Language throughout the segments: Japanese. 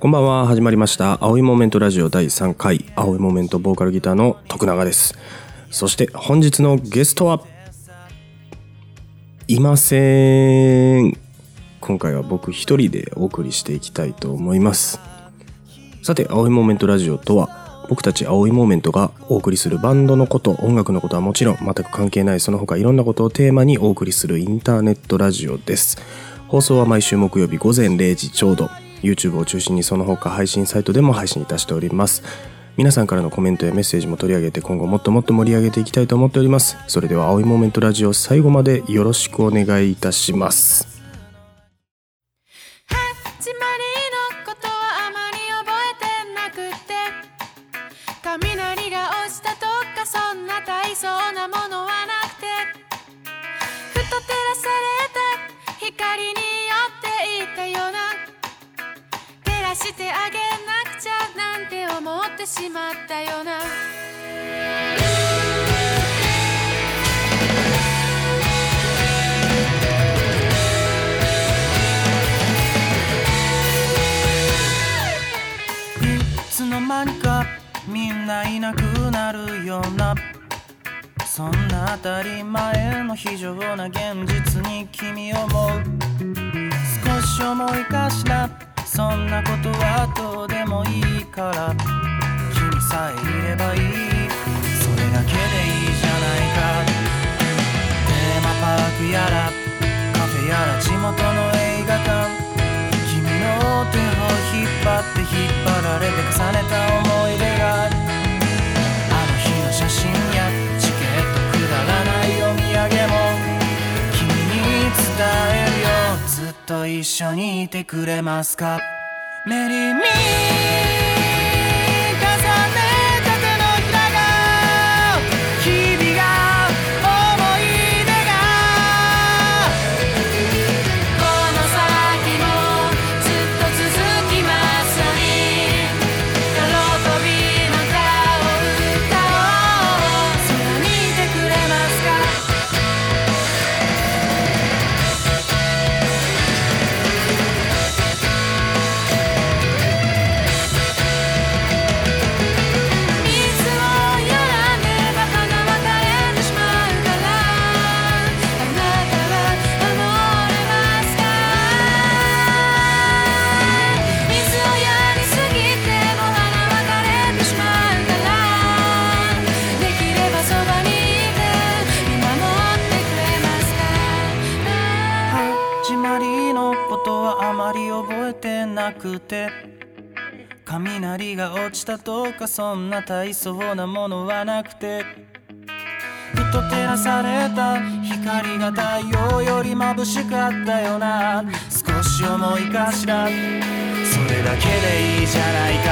こんばんは。始まりました青いモメントラジオ第3回青いモメントボーカルギターの徳永です。そして本日のゲストはいません。今回は僕一人でお送りしていきたいと思います。さて、青いモメントラジオとは僕たち青いモメントがお送りするバンドのこと、音楽のことはもちろん全く関係ないその他いろんなことをテーマにお送りするインターネットラジオです。放送は毎週木曜日午前0時ちょうど、YouTube を中心にその他配信サイトでも配信いたしております。皆さんからのコメントやメッセージも取り上げて今後もっともっと盛り上げていきたいと思っております。それでは青いモメントラジオ最後までよろしくお願いいたします。始まりのことはあまり覚えてなくて、雷が落ちたとかそんな大層なものはなくて、ふと照らされた光によっていったような、してあげなくちゃなんて思ってしまったよな。いつの間にかみんないなくなるような、そんな当たり前の非情な現実に君をも少し思いかしら、そんなことはどうでもいいから、君さえいればいい、それだけでいいじゃないか。テーマパークやらカフェやら地元の映画館、君の手を引っ張って引っ張られて重ねた思い出がある。あの日の写真やチケット、くだらないお土産も君に伝え、ずっと一緒にいてくれますか。メリーミー雷が落ちたとかそんな大層なものはなくて、ふと照らされた光が太陽より眩しかったよな、少し重いかしら、それだけでいいじゃないか。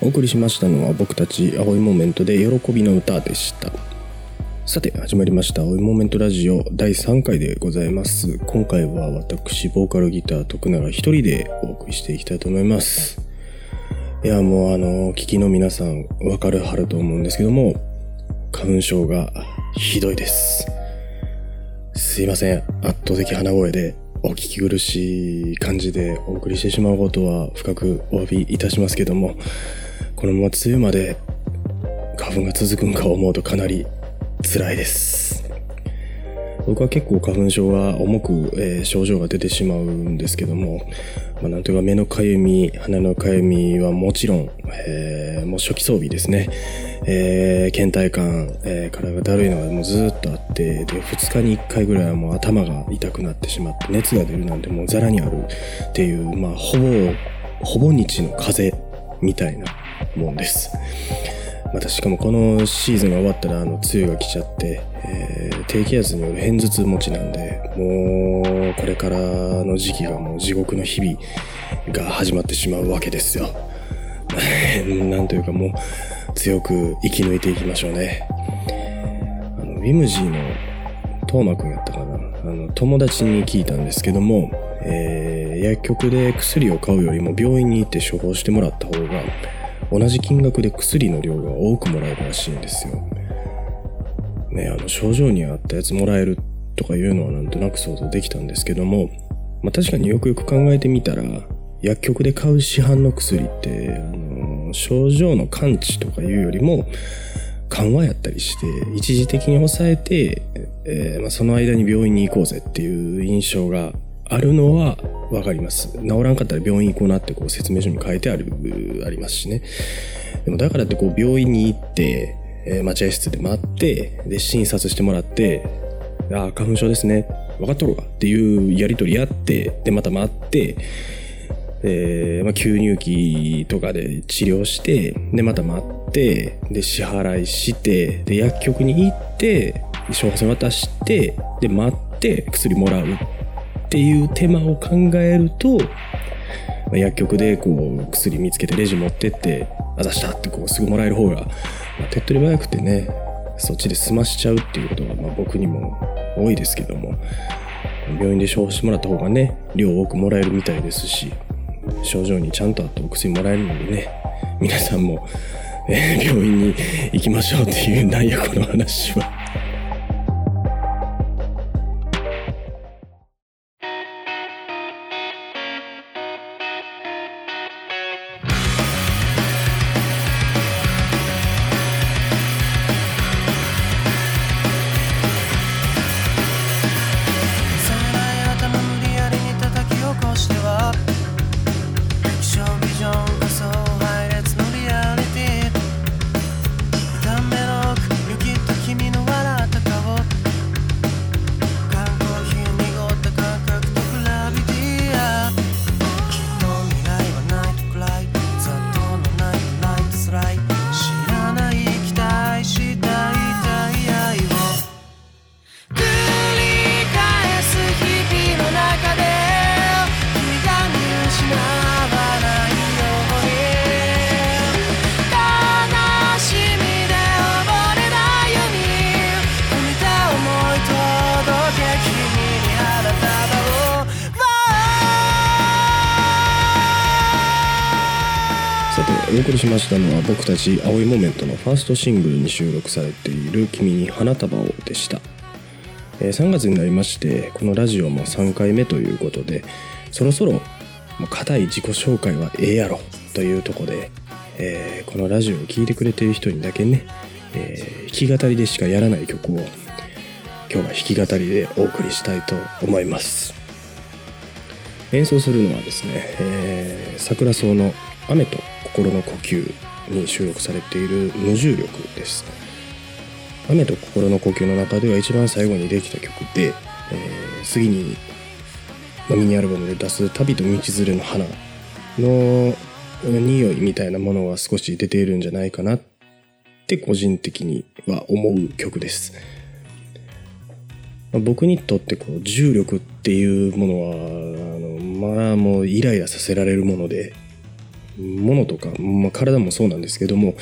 お送りしましたのは僕たち青いモメントで喜びの歌でした。さて始まりました青いモメントラジオ第3回でございます。今回は私ボーカルギター徳永一人でお送りしていきたいと思います。いやもう聞きの皆さんわかるはると思うんですけども、花粉症がひどいです。すいません、圧倒的鼻声でお聞き苦しい感じでお送りしてしまうことは深くお詫びいたしますけども、このまま梅雨まで花粉が続くんか思うとかなり辛いです。僕は結構花粉症が重く、症状が出てしまうんですけども、なんというか目のかゆみ、鼻のかゆみはもちろん、もう初期装備ですね、倦怠感、体がだるいのがもうずっとあって、で2日に1回ぐらいはもう頭が痛くなってしまって、熱が出るなんてもうザラにあるっていう、まあほぼ日の風邪みたいなもんです。またしかもこのシーズンが終わったら梅雨が来ちゃって、低気圧による偏頭痛持ちなんで、もうこれからの時期がもう地獄の日々が始まってしまうわけですよ。なんというかもう強く生き抜いていきましょうね。ウィムジーのトーマくんやったかな、友達に聞いたんですけども、薬局で薬を買うよりも病院に行って処方してもらった方が同じ金額で薬の量が多くもらえるらしいんですよ。ね、症状に合ったやつもらえるとかいうのはなんとなく想像できたんですけども、まあ、確かによくよく考えてみたら、薬局で買う市販の薬って症状の完治とかいうよりも緩和やったりして一時的に抑えて、その間に病院に行こうぜっていう印象があるのはわかります。治らんかったら病院行こうなってこう説明書に書いてありますしね。でもだからってこう病院に行って、待合室で待って、で診察してもらって、ああ花粉症ですね、分かっとるかっていうやり取りやって、でまた待って、吸入器とかで治療して、でまた待って、で支払いして、で薬局に行って、処方箋渡して、で待って薬もらうっていう手間を考えると、薬局でこう薬見つけてレジ持ってって、あざしたってこうすぐもらえる方が、手っ取り早くてね、そっちで済ましちゃうっていうことが僕にも多いですけども、病院で処方してもらった方がね、量多くもらえるみたいですし、症状にちゃんとあったお薬もらえるのでね、皆さんも、病院に行きましょうっていう、なんやこの話は。お送りしましたのは、僕たち青いモメントのファーストシングルに収録されている君に花束をでした。3月になりまして、このラジオも3回目ということで、そろそろ固い自己紹介はええやろというとこで、このラジオを聴いてくれている人にだけね、弾き語りでしかやらない曲を今日は弾き語りでお送りしたいと思います。演奏するのはですね、桜草の雨と心の呼吸に収録されている無重力です。雨と心の呼吸の中では一番最後にできた曲で、次にミニアルバムで出す旅と道連れの花の匂いみたいなものは少し出ているんじゃないかなって個人的には思う曲です。僕にとってこう重力っていうものはもうイライラさせられるもので、物とか、体もそうなんですけども、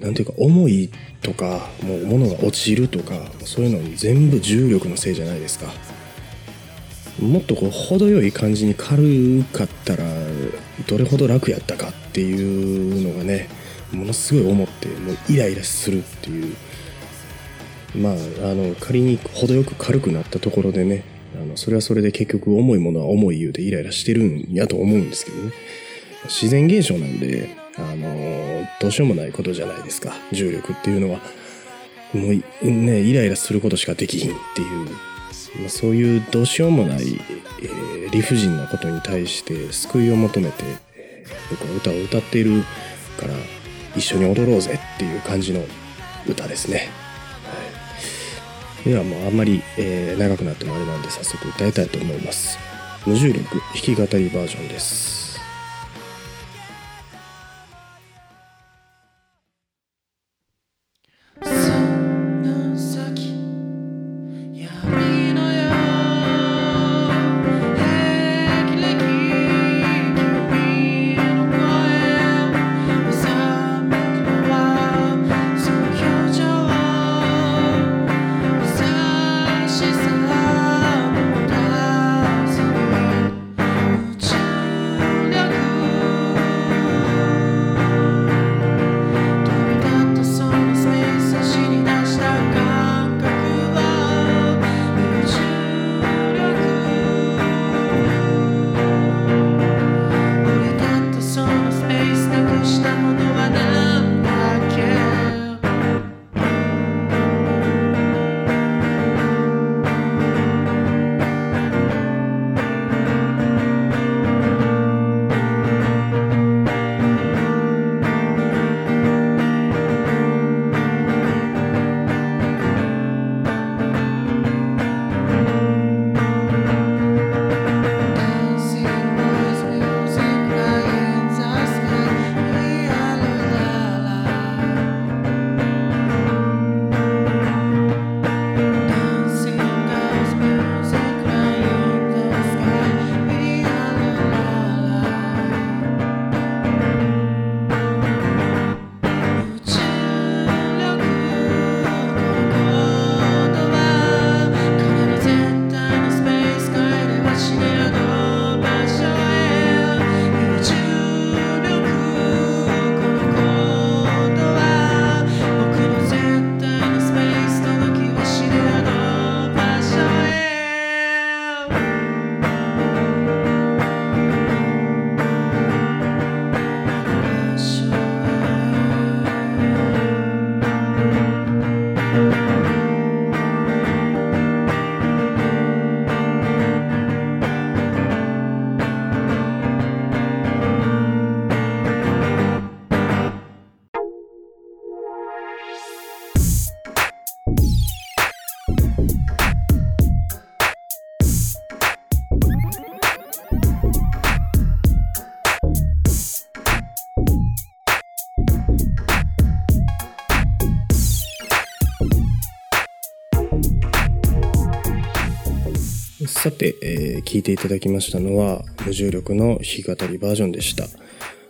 なんていうか重いとか、もう物が落ちるとか、そういうの全部重力のせいじゃないですか。もっとこう程よい感じに軽かったらどれほど楽やったかっていうのがね、ものすごい思って、もうイライラするっていう、仮に程よく軽くなったところでね、それはそれで結局重いものは重い言うてイライラしてるんやと思うんですけどね。自然現象なんで、どうしようもないことじゃないですか、重力っていうのは。もうね、イライラすることしかできひんっていう、そういうどうしようもない、理不尽なことに対して救いを求めて、僕は歌を歌っているから一緒に踊ろうぜっていう感じの歌ですね。はい、ではもうあんまり、長くなってもあれなんで早速歌いたいと思います。無重力弾き語りバージョンです。さて、聴いていただきましたのは無重力の弾き語りバージョンでした。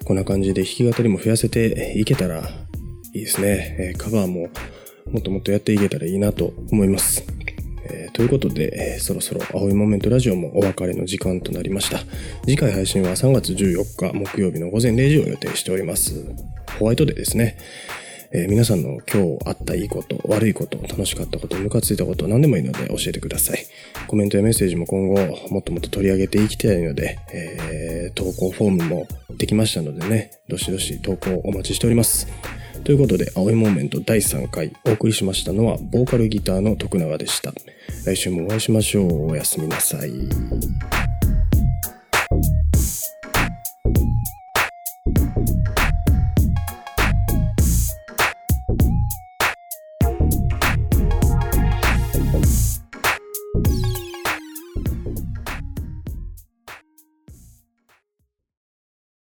こんな感じで弾き語りも増やせていけたらいいですね。カバーももっともっとやっていけたらいいなと思います。ということで、そろそろ青いモメントラジオもお別れの時間となりました。次回配信は3月14日木曜日の午前0時を予定しております。ホワイトデーですね。皆さんの今日あったいいこと、悪いこと、楽しかったこと、ムカついたこと、何でもいいので教えてください。コメントやメッセージも今後もっともっと取り上げていきたいので、投稿フォームもできましたのでね、どしどし投稿お待ちしております。ということで、青いモーメント第3回お送りしましたのは、ボーカルギターの徳永でした。来週もお会いしましょう。おやすみなさい。